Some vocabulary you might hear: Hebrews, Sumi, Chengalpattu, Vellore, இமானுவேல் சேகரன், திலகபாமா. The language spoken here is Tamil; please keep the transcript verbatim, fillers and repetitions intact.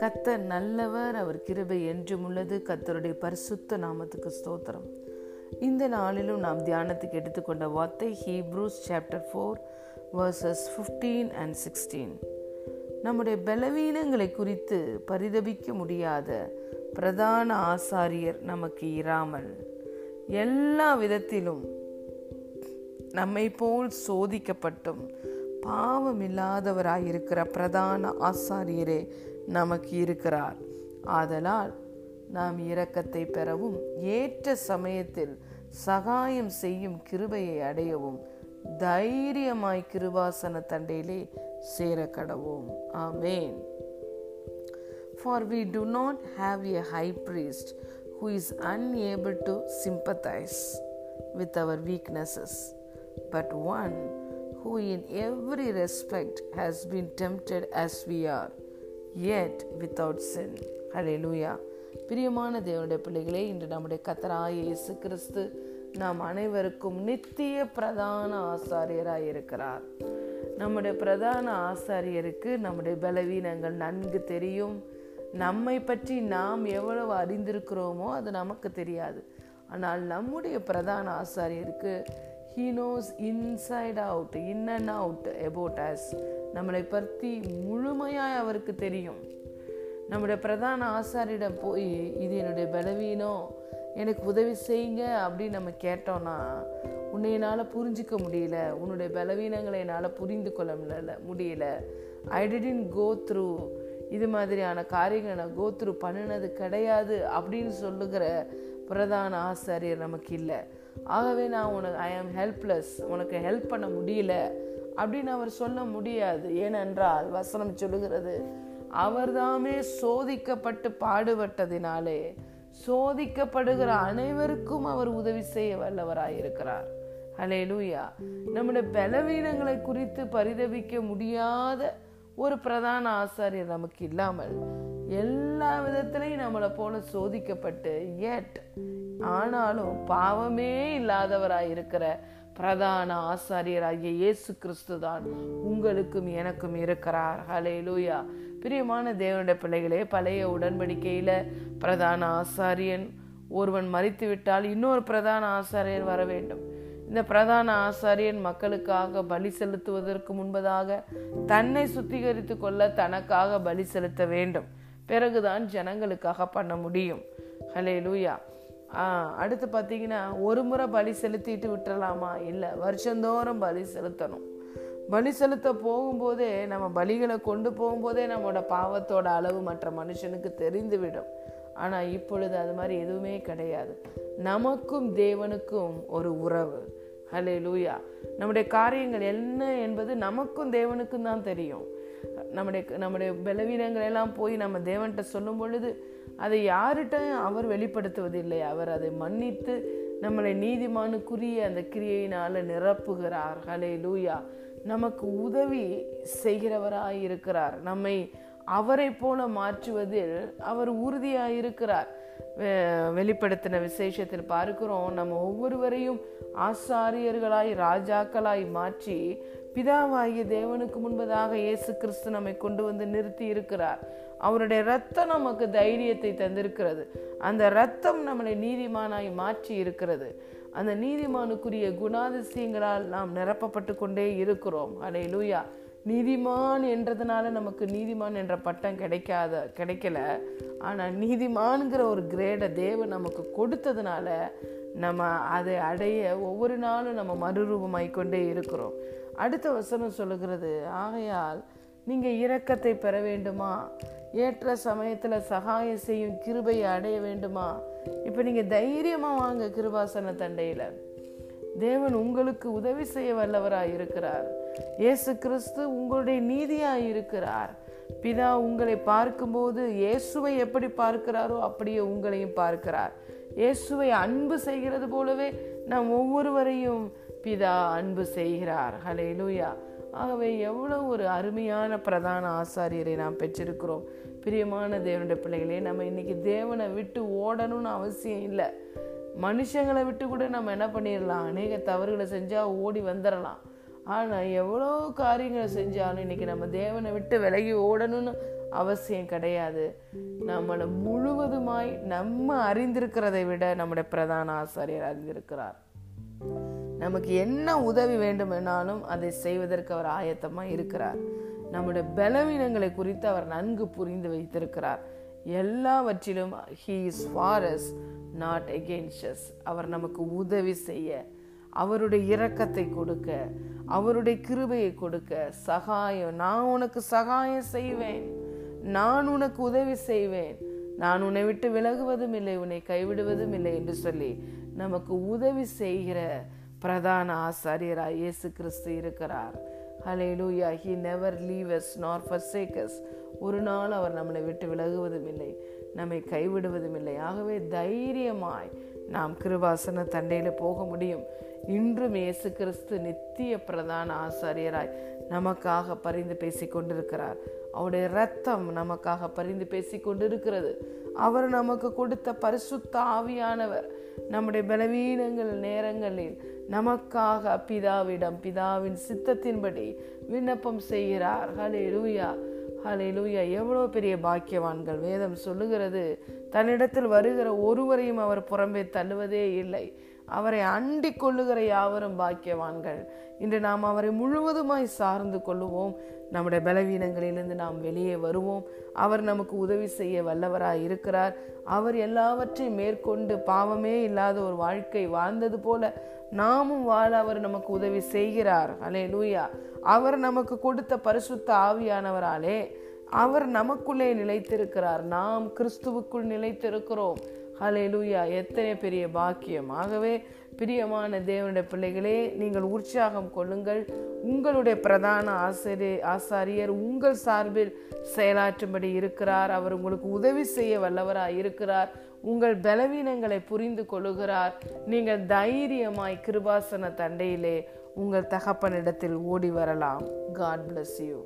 கர்த்தர் நல்லவர், அவர் கிருபை என்றும் உள்ளது. கர்த்தருடைய பரிசுத்த நாமத்துக்கு ஸ்தோத்திரம். இந்த நாளிலும் நாம் தியானத்துக்கு எடுத்துக்கொண்ட வார்த்தை Hebrews chapter four verses fifteen and sixteen. நம்முடைய பலவீனங்களை குறித்து பரிதபிக்க முடியாத பிரதான ஆசாரியர் நமக்கு இராமல் எல்லா விதத்திலும் நம்மை போல் சோதிக்கப்பட்டும் பாவமில்லாதவராயிருக்கிற பிரதான ஆசாரியரே நமக்கு இருக்கிறார். ஆதலால் நாம் இரக்கத்தை பெறவும் ஏற்ற சமயத்தில் சகாயம் செய்யும் கிருபையை அடையவும் தைரியமாய் கிருபாசன தண்டையிலே சேர கடவோம். ஆமேன். For we do not have a high priest who is unable to sympathize with our weaknesses, but one who in every respect has been tempted as we are, yet without sin. Hallelujah. பிரியமான தேவனுடைய பிள்ளைகளே, இன்று நம்முடைய கர்த்தராகிய இயேசு கிறிஸ்து நாம் அனைவருக்கும் நித்திய பிரதான ஆசாரியராய் இருக்கிறார். நம்முடைய பிரதான ஆசாரியருக்கு நம்முடைய பலவீனங்கள் நன்கு தெரியும். நம்மை பற்றி நாம் எவ்வளவு அறிந்திருக்கிறோமோ அது நமக்கு தெரியாது. ஆனால் நம்முடைய பிரதான ஆசாரியருக்கு He knows inside out, in and out about us. நம்மளை பற்றி முழுமையாய் அவருக்கு தெரியும். நம்முடைய பிரதான ஆசாரியிடம் போய் இது என்னுடைய பலவீனம், எனக்கு உதவி செய்யுங்க அப்படின்னு நம்ம கேட்டோம்னா, உன்னை என்னால் புரிஞ்சிக்க முடியல, உன்னுடைய பலவீனங்களை என்னால் புரிந்து கொள்ள முடியல முடியல ஐ டிடன் கோ த்ரூ, இது மாதிரியான காரியங்களை நான் கோ த்ரூ பண்ணினது கிடையாது அப்படின்னு சொல்லுகிற பிரதான ஆசாரியர் நமக்கு இல்லை. ஆகவே நான் உனக்கு ஐ ஆம் ஹெல்ப்லெஸ், உனக்கு ஹெல்ப் பண்ண முடியல அப்படின்னு அவர் சொல்ல முடியாது. ஏனென்றால் வசனம் சொல்லுகிறது, அவர்தாமே சோதிக்கப்பட்டு பாடுபட்டதினாலே சோதிக்கப்படுகிற அனைவருக்கும் அவர் உதவி செய்ய வல்லவராயிருக்கிறார். ஹல்லேலூயா. நம்முடைய பலவீனங்களை குறித்து பரிதபிக்க முடியாத ஒரு பிரதான ஆசாரியர் நமக்கு இல்லாமல் எல்லா விதத்திலையும் நம்மளை போல சோதிக்கப்பட்டு ஏட் ஆனாலும் பாவமே இல்லாதவராயிருக்கிற பிரதான ஆசாரியராகிய இயேசு கிறிஸ்து தான் உங்களுக்கும் எனக்கும் இருக்கிறார். ஹல்லேலூயா. பிரியமான தேவனுடைய பிள்ளைகளே, பழைய உடன்படிக்கையில பிரதான ஆசாரியன் ஒருவன் மரித்து விட்டால் இன்னொரு பிரதான ஆசாரியர் வர வேண்டும். இந்த பிரதான ஆசாரியன் மக்களுக்காக பலி செலுத்துவதற்கு முன்பதாக தன்னை சுத்திகரித்து கொள்ள தனக்காக பலி செலுத்த வேண்டும். பிறகுதான் ஜனங்களுக்காக பண்ண முடியும். ஹல்லேலூயா. அடுத்து பார்த்தீங்கன்னா, ஒரு முறை பலி செலுத்திட்டு விட்டுடலாமா? இல்லை, வருஷந்தோறும் பலி செலுத்தணும். பலி செலுத்த போகும்போதே நம்ம பலிகளை கொண்டு போகும்போதே நம்மளோட பாவத்தோட அளவு மற்ற மனுஷனுக்கு தெரிந்துவிடும். ஆனால் இப்பொழுது அது மாதிரி எதுவுமே கிடையாது. நமக்கும் தேவனுக்கும் ஒரு உறவு. ஹல்லேலூயா. நம்முடைய காரியங்கள் என்ன என்பது நமக்கும் தேவனுக்கும் தான் தெரியும். நம்முடைய நம்முடைய பலவீனங்கள் எல்லாம் போய் நம்ம தேவன்கிட்ட சொல்லும் பொழுது அதை யார்கிட்ட அவர் வெளிப்படுத்துவதில்லை. அவர் அதை மன்னித்து நம்மளை நீதிமானுக்குரிய அந்த கிரியையினால நிரப்புகிறார். ஹல்லேலூயா. நமக்கு உதவி செய்கிறவராயிருக்கிறார். நம்மை அவரை போல மாற்றுவதில் அவர் உறுதியாயிருக்கிறார். வெளிப்படுத்தின விசேஷத்தில் பார்க்கிறோம், நம்ம ஒவ்வொருவரையும் ஆசாரியர்களாய் ராஜாக்களாய் மாற்றி பிதாவாகிய தேவனுக்கு முன்பதாக இயேசு கிறிஸ்து நம்மை கொண்டு வந்து நிறுத்தி இருக்கிறார். அவருடைய ரத்தம் நமக்கு தைரியத்தை தந்திருக்கிறது. அந்த ரத்தம் நம்மளை நீதிமானாய் மாற்றி இருக்கிறது. அந்த நீதிமானுக்குரிய குணாதிசயங்களால் நாம் நிரப்பப்பட்டு கொண்டே இருக்கிறோம். ஹல்லேலூயா. நீதிமான் என்றதுனால நமக்கு நீதிமான் என்ற பட்டம் கிடைக்காத கிடைக்கல ஆனால் நீதிமான்கிற ஒரு கிரேடை தேவன் நமக்கு கொடுத்ததுனால நம்ம அதை அடைய ஒவ்வொரு நாளும் நம்ம மறுரூபமாய் கொண்டே இருக்கிறோம். அடுத்த வசனம் சொல்லுகிறது, ஆகையால் நீங்கள் இரக்கத்தை பெற வேண்டுமா, ஏற்ற சமயத்தில் சகாயம் செய்யும் கிருபையை அடைய வேண்டுமா. இப்போ நீங்கள் தைரியமாக வாங்க கிருபாசன தண்டையில். தேவன் உங்களுக்கு உதவி செய்ய வல்லவராய் இருக்கிறார். இயேசு கிறிஸ்து உங்களுடைய நீதியாய் இருக்கிறார். பிதா உங்களை பார்க்கும்போது இயேசுவை எப்படி பார்க்கிறாரோ அப்படியே உங்களையும் பார்க்கிறார். இயேசுவை அன்பு செய்கிறது போலவே நாம் ஒவ்வொருவரையும் பிதா அன்பு செய்கிறார். ஹல்லேலூயா. ஆகவே எவ்வளோ ஒரு அருமையான பிரதான ஆசாரியரை நாம் பெற்றிருக்கிறோம். பிரியமான தேவனுடைய பிள்ளைகளே, நம்ம இன்னைக்கு தேவனை விட்டு ஓடணும்னு அவசியம் இல்லை. மனுஷங்களை விட்டு கூட நம்ம என்ன பண்ணிடலாம், அநேக தவறுகளை செஞ்சால் ஓடி வந்துடலாம். ஆனால் எவ்வளோ காரியங்களை செஞ்சாலும் இன்னைக்கு நம்ம தேவனை விட்டு விலகி ஓடணும்னு அவசியம் கிடையாது. நம்மளை முழுவதுமாய் நம்ம அறிந்திருக்கிறதை விட நம்முடைய பிரதான ஆசாரியர் அறிந்திருக்கிறார். நமக்கு என்ன உதவி வேண்டுமெனாலும் அதை செய்வதற்கு அவர் ஆயத்தமாக இருக்கிறார். நம்முடைய பலவீனங்களை குறித்து அவர் நன்கு புரிந்து வைத்திருக்கிறார். எல்லாவற்றிலும் he is for us, not against us. அவர் நமக்கு உதவி செய்ய, அவருடைய இரக்கத்தை கொடுக்க, அவருடைய கிருபையை கொடுக்க, சகாயம், நான் உனக்கு சகாயம் செய்வேன், நான் உனக்கு உதவி செய்வேன், நான் உன்னை விட்டு விலகுவதும் இல்லை, உன்னை கைவிடுவதும் இல்லை என்று சொல்லி நமக்கு உதவி செய்கிற பிரதான ஆசாரியராய் இயேசு கிறிஸ்து இருக்கிறார். ஹல்லேலூயா. He never leave us nor forsake us. ஒரு நாள் அவர் நம்மளை விட்டு விலகுவதும் இல்லை, நம்மை கைவிடுவதும் இல்லை. ஆகவே தைரியமாய் நாம் கிருபாசன தண்டையில போக முடியும். இன்றும் இயேசு கிறிஸ்து நித்திய பிரதான ஆசாரியராய் நமக்காக பரிந்து பேசி கொண்டிருக்கிறார். அவருடைய இரத்தம் நமக்காக பரிந்து பேசி கொண்டிருக்கிறது. அவர் நமக்கு கொடுத்த பரிசுத்த ஆவியானவர் நம்முடைய பலவீனங்கள் நேரங்களில் நமக்காக பிதாவிடம் பிதாவின் சித்தத்தின்படி விண்ணப்பம் செய்கிறார். ஹல்லேலூயா, ஹல்லேலூயா. எவ்வளோ பெரிய பாக்கியவான்கள். வேதம் சொல்லுகிறது, தன்னிடத்தில் வருகிற ஒருவரையும் அவர் புறம்பே தள்ளுவதே இல்லை. அவரை அண்டி கொள்ளுகிற யாவரும் பாக்கியவான்கள். இன்று நாம் அவரை முழுவதுமாய் சார்ந்து கொள்ளுவோம். நம்முடைய பலவீனங்களிலிருந்து நாம் வெளியே வருவோம். அவர் நமக்கு உதவி செய்ய வல்லவராய் இருக்கிறார். அவர் எல்லாவற்றையும் மேற்கொண்டு பாவமே இல்லாத ஒரு வாழ்க்கை வாழ்ந்தது போல நாமும் வாழ அவர் நமக்கு உதவி செய்கிறார். அல்லேலூயா. அவர் நமக்கு கொடுத்த பரிசுத்த ஆவியானவராலே அவர் நமக்குள்ளே நிலைத்திருக்கிறார். நாம் கிறிஸ்துவுக்குள் நிலைத்திருக்கிறோம். ஹல்லேலூயா. எத்தனை பெரிய பாக்கியம். ஆகவே பிரியமான தேவனுடைய பிள்ளைகளே, நீங்கள் உற்சாகம் கொள்ளுங்கள். உங்களுடைய பிரதான ஆசிரியர் ஆசாரியர் உங்கள் சார்பில் செயலாற்றும்படி இருக்கிறார். அவர் உங்களுக்கு உதவி செய்ய வல்லவராய் இருக்கிறார். உங்கள் பலவீனங்களை புரிந்து கொள்ளுகிறார். நீங்கள் தைரியமாய் கிருபாசன தண்டையிலே உங்கள் தகப்பனிடத்தில் ஓடி வரலாம். God bless you.